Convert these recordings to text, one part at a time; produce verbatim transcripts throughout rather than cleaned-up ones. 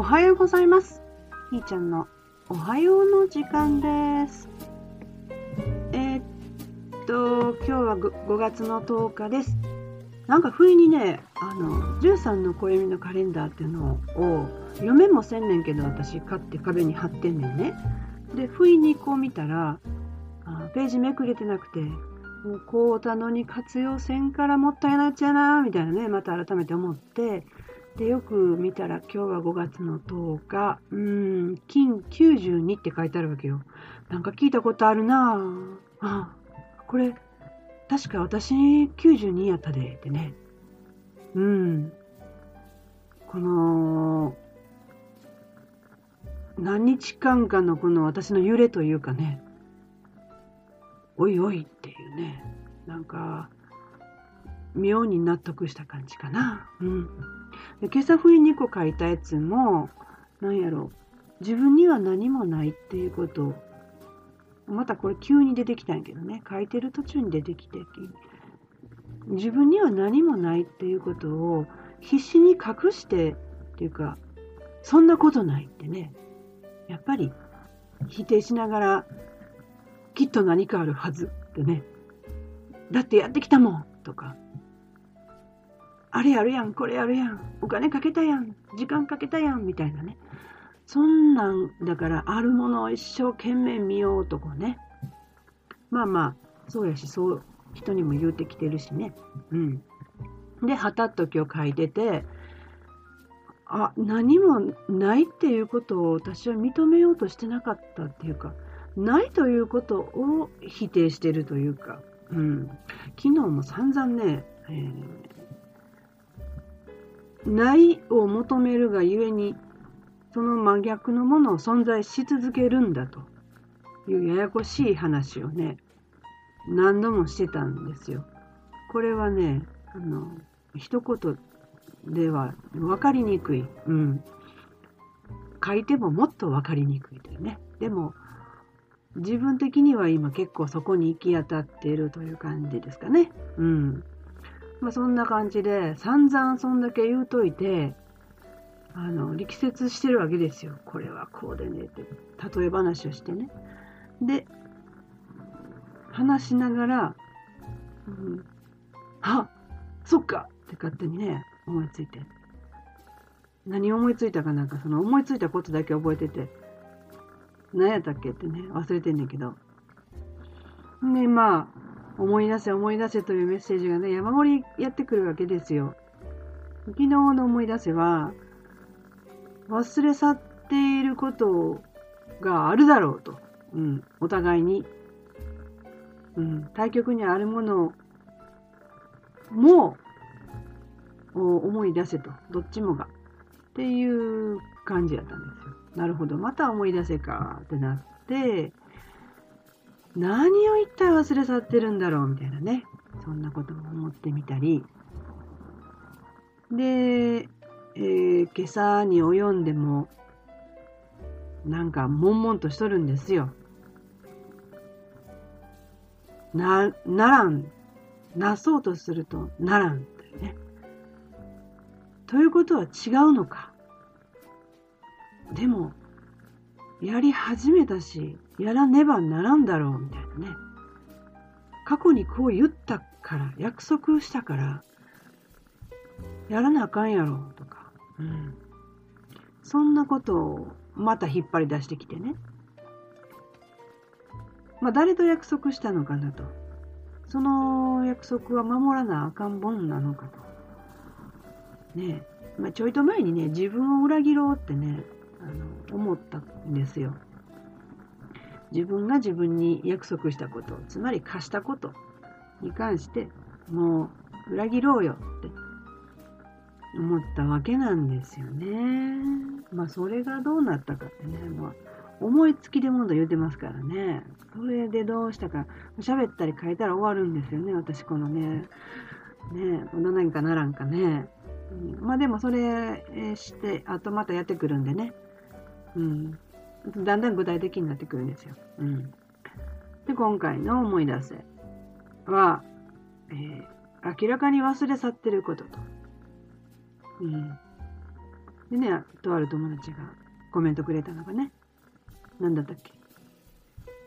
おはようございます。ひーちゃんのおはようの時間です。えー、っと今日はごがつのとおかです。なんか不意にね、あのじゅうさんの暦のカレンダーっていうのを読めもせんねんけど、私買って壁に貼ってんねんね。で不意にこう見たら、あ、ページめくれてなくて、もうこうたのに活用せんからもったいないっちゃなみたいなね、また改めて思って、でよく見たら今日はごがつのとおか、うーん、きんきゅうじゅうにって書いてあるわけよ。なんか聞いたことあるなぁ。あ、これ確か私きゅうじゅうにやったでってね。うん。この何日間かのこの私の揺れというかね、おいおいっていうね、なんか妙に納得した感じかな。うん。で今朝ふいにこ書いたやつも、なんやろ、自分には何もないっていうことを、またこれ急に出てきたんやけどね、書いてる途中に出てきて、自分には何もないっていうことを必死に隠してっていうか、そんなことないってね、やっぱり否定しながら、きっと何かあるはずってね、だってやってきたもんとか、あれやるやん、これやるやん、お金かけたやん、時間かけたやんみたいなね、そんなんだからあるものを一生懸命見ようとかね、まあまあそうやし、そう人にも言うてきてるしね。うんではたっと今日書いてて、あ、何もないっていうことを私は認めようとしてなかったっていうか、ないということを否定してるというか、うん、昨日も散々ね、えーないを求めるがゆえに、その真逆のものを存在し続けるんだというややこしい話をね、何度もしてたんですよ。これはね、あの一言では分かりにくい、うん、書いてももっと分かりにくいというね。でも自分的には今結構そこに行き当たっているという感じですかね。うんまあ、そんな感じで散々そんだけ言うといて、あの力説してるわけですよ。これはこうでねって例え話をしてね、で話しながら、うん、あ、そっかって勝手にね思いついて、何思いついたかなんか、その思いついたことだけ覚えてて、何やったっけってね忘れてんねんけど、ねまあ思い出せ思い出せというメッセージがね山盛りやってくるわけですよ。昨日の思い出せは、忘れ去っていることがあるだろうと、うん、お互いに、うん、対極にあるものも思い出せと、どっちもがっていう感じやったんですよ。なるほど、また思い出せかってなって、何を一体忘れ去ってるんだろうみたいなね、そんなことも思ってみたりで、えー、今朝に及んでもなんか悶々としとるんですよ。な、ならん、なそうとするとならんというね。ということは違うのか。でもやり始めたし、やらねばならんだろうみたいなね。過去にこう言ったから、約束したから、やらなあかんやろとか、うん、そんなことをまた引っ張り出してきてね。まあ誰と約束したのかなと、その約束は守らなあかんもんなのかと、ねえ、まあちょいと前にね、自分を裏切ろうってね、あの思ったんですよ。自分が自分に約束したこと、つまり貸したことに関して、もう裏切ろうよって思ったわけなんですよね。まあそれがどうなったかってね、もう思いつきでもんだ言うてますからね。それでどうしたか、喋ったり書いたら終わるんですよね。私このね、ね、何かならんかね。うん、まあでもそれして、あとまたやってくるんでね。うんだんだん具体的になってくるんですよ。うん、で今回の思い出せは、えー、明らかに忘れ去ってることと、うん、でね、とある友達がコメントくれたのがね、なんだったっけ、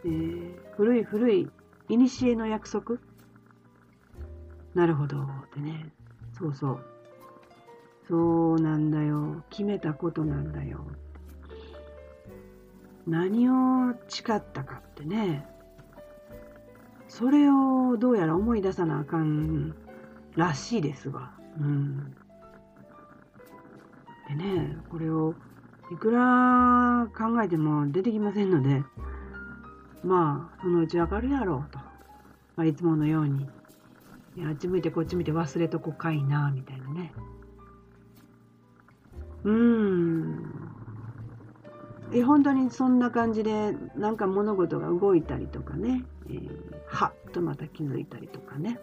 えー、古い古い古の約束、なるほどってね、そうそうそうなんだよ、決めたことなんだよ、何を誓ったかってね、それをどうやら思い出さなあかんらしいですわ、うん、でね、これをいくら考えても出てきませんので、まあそのうちわかるやろうと、まあ、いつものようにあっち向いてこっち向いて忘れとこかいなみたいなね、うーん、え本当にそんな感じで、なんか物事が動いたりとかね、えー、はっとまた気づいたりとかね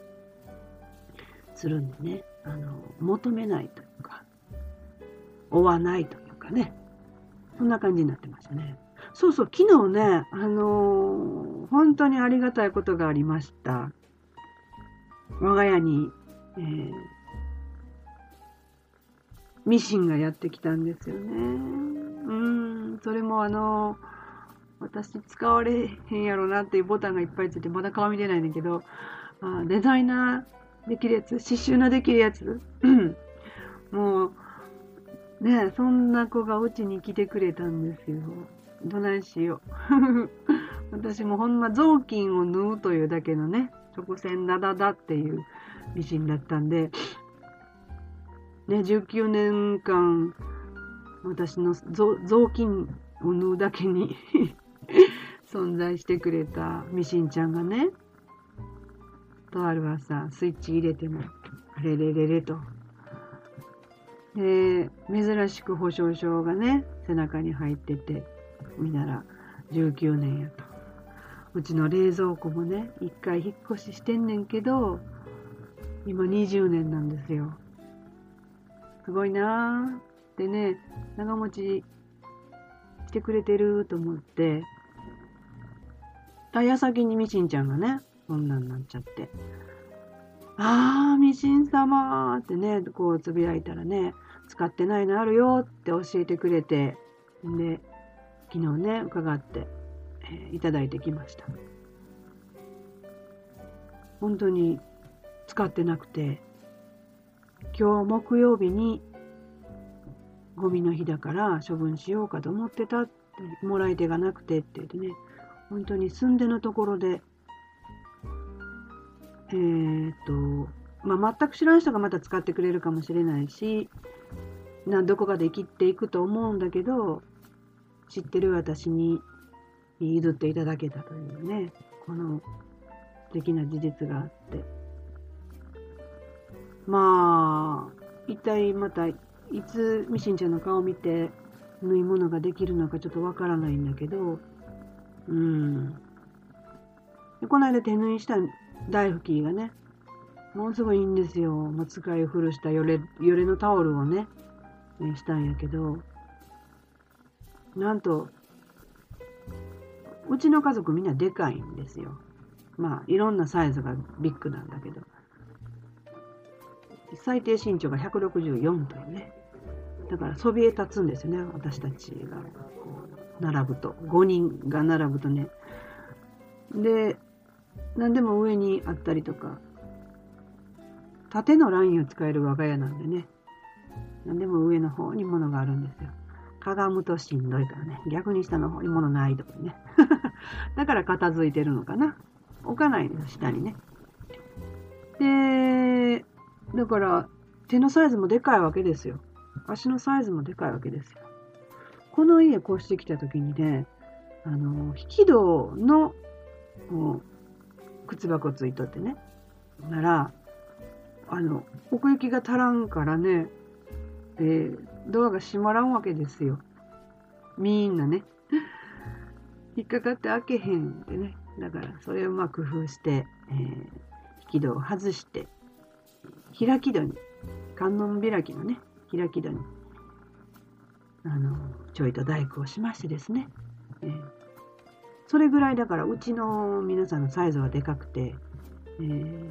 するんでね、あの求めないというか追わないというかね、そんな感じになってましたね。そうそう、昨日ね、あのー、本当にありがたいことがありました。我が家に、えー、ミシンがやってきたんですよね。うん、それもあのー、私使われへんやろなっていうボタンがいっぱいついて、まだ顔見れないんだけど、あデザイナーできるやつ、刺繍のできるやつもうね、そんな子がうちに来てくれたんですよ。どないしよう私もほんま雑巾を縫うというだけのね、直線ダダダっていうミシンだったんでね、じゅうきゅうねんかん私の 雑, 雑巾を縫うだけに存在してくれたミシンちゃんがね、とある朝スイッチ入れてもあれれれれと、で珍しく保証書がね背中に入ってて、見ならじゅうきゅうねんやと。うちの冷蔵庫もねいっかい引っ越ししてんねんけど、今にじゅうねんなんですよ。すごいなーでね、長持ちしてくれてると思って、矢先にミシンちゃんがねこんなんなっちゃって、あーミシン様ーってね、こうつぶやいたらね、使ってないのあるよって教えてくれて、で昨日ね伺って、えー、いただいてきました。本当に使ってなくて、今日木曜日にゴミの日だから処分しようかと思ってたって、もらい手がなくてって言ってね、本当に寸出のところでえー、っとまあ全く知らん人がまた使ってくれるかもしれないしな、どこかで切っていくと思うんだけど、知ってる私に譲っていただけたというね、この素敵な事実があって、まあ一体またいつミシンちゃんの顔を見て縫い物ができるのかちょっとわからないんだけど、うん、でこの間手縫いした大拭きがねものすごいいいんですよ。もう使い古したよれよれのタオルをねしたんやけど、なんとうちの家族みんなでかいんですよ。まあいろんなサイズがビッグなんだけど、最低身長がひゃくろくじゅうよんというね、だからそびえ立つんですよね、私たちが並ぶと、ごにんが並ぶとね。で何でも上にあったりとか、縦のラインを使える我が家なんでね、何でも上の方に物があるんですよ。かがむとしんどいからね、逆に下の方に物ないとかねだから片付いてるのかな、置かないの下にね。でだから手のサイズもでかいわけですよ、足のサイズもでかいわけですよ。この家越してきた時にね、あの引き戸の靴箱ついとってね、ならあの奥行きが足らんからね、えー、ドアが閉まらんわけですよ、みんなね引っかかって開けへんってね。だからそれをうまく工夫して、えー、引き戸を外して開き戸に、観音開きのね開き戸にあのちょいと大工をしましてですね、えー、それぐらいだからうちの皆さんのサイズはでかくて、えー、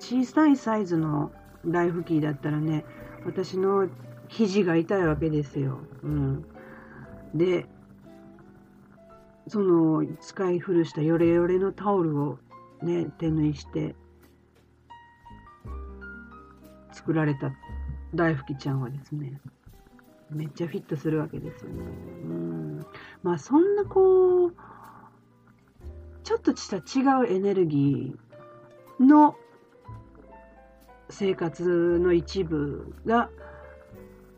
小さいサイズの大拭きだったらね、私の肘が痛いわけですよ。うん、で、その使い古したヨレヨレのタオルをね、手縫いして作られた大吹ちゃんはですね、めっちゃフィットするわけですよね。うん、まあそんなこうちょっとした違うエネルギーの生活の一部が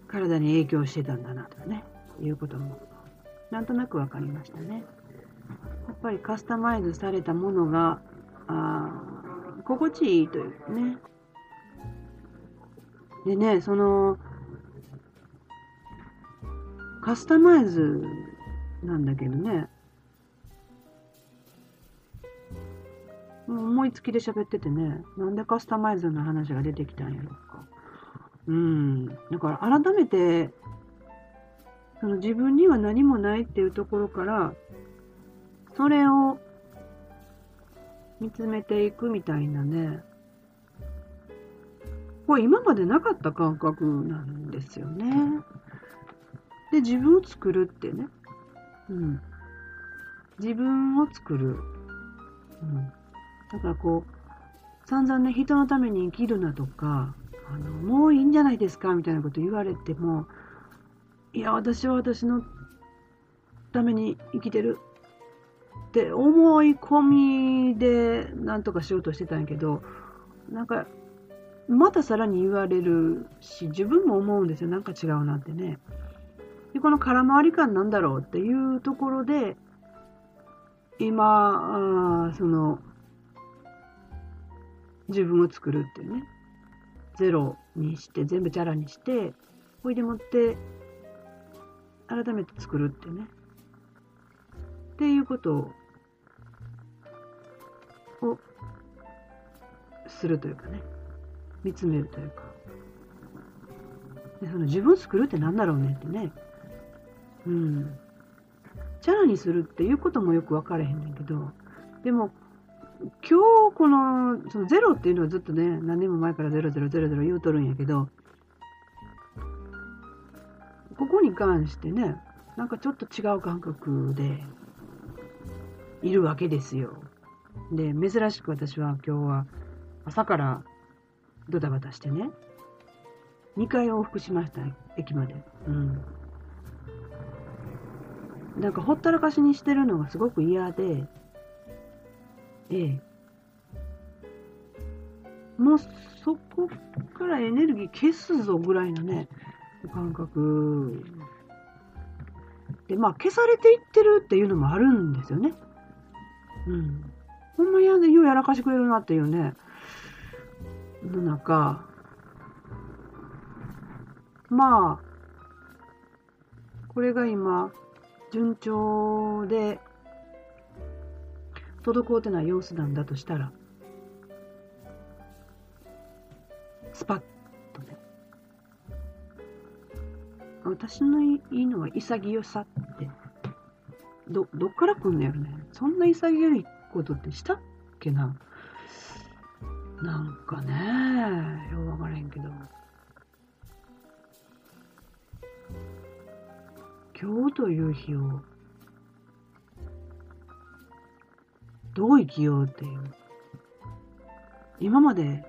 体に影響してたんだなとかね、いうこともなんとなく分かりましたね。やっぱりカスタマイズされたものがあ心地いいというかね。でね、そのカスタマイズなんだけどね、思いつきで喋っててね、なんでカスタマイズの話が出てきたんやろうか。うん、だから改めてその自分には何もないっていうところからそれを見つめていくみたいなね、これ今までなかった感覚なんですよね。で、自分を作るってね、うん、自分を作る、うん、だからこう散々ね、人のために生きるなとか、あのもういいんじゃないですかみたいなこと言われても、いや私は私のために生きてるって思い込みでなんとかしようとしてたんやけど、なんかまたさらに言われるし、自分も思うんですよ、なんか違うなってね。で、この空回り感なんだろうっていうところで今あその自分を作るっていうね、ゼロにして全部チャラにしてほいでもって改めて作るってねっていうことをするというかね、見つめるというか。で、その自分を作るってなんだろうねってね、うん、チャラにするっていうこともよく分からへんねんけど、でも今日このそのゼロっていうのはずっとね、何年も前からゼロゼロゼロゼロ言うとるんやけど、ここに関してね、なんかちょっと違う感覚でいるわけですよ。で、珍しく私は今日は朝からドタバタしてね、にかい往復しました、駅まで。うん、なんかほったらかしにしてるのがすごく嫌で、ええ、もうそこからエネルギー消すぞぐらいのね感覚で、まあ消されていってるっていうのもあるんですよね。うん、ほんまやね、ようやらかしてくれるなっていうねの中、まあこれが今順調で滞ってない様子なんだとしたら、スパッとね、私のいいのは潔さって ど, どっから来んのやろね。そんな潔いことってしたっけな、なんかねよう分からへんけど、今日という日をどう生きようっていう、今まで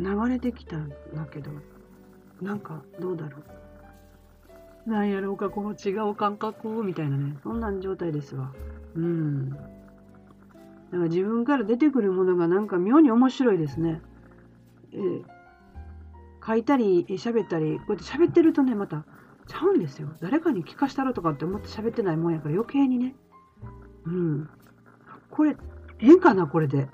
流れてきたんだけど、なんかどうだろう、なんやろうかこの違う感覚みたいなね、そんな状態ですわ。うん、だから自分から出てくるものがなんか妙に面白いですね。えー、書いたり喋ったり、こうやって喋ってるとね、またちゃうんですよ。誰かに聞かしたらとかって思って喋ってないもんやから余計にね、うん、これ、ええかな、これで。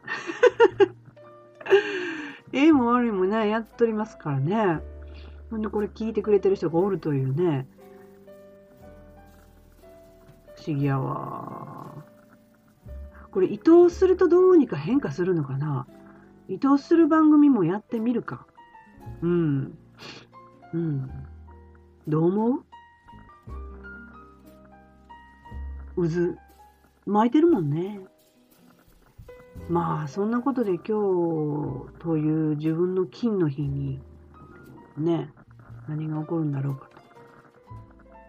ええも悪いもね、やっとりますからね。ほんで、これ聞いてくれてる人がおるというね。不思議やわ。これ、移動するとどうにか変化するのかな。移動する番組もやってみるか。うん。うん。どう思う？渦、巻いてるもんね。まあそんなことで今日という自分の金の日にね、何が起こるんだろうかと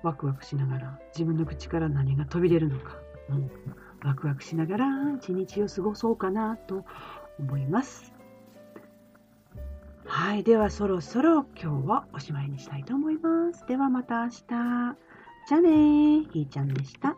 ワクワクしながら、自分の口から何が飛び出るのか、うん、ワクワクしながら一日を過ごそうかなと思います。はい、ではそろそろ今日はおしまいにしたいと思います。ではまた明日、じゃあね、ひーちゃんでした。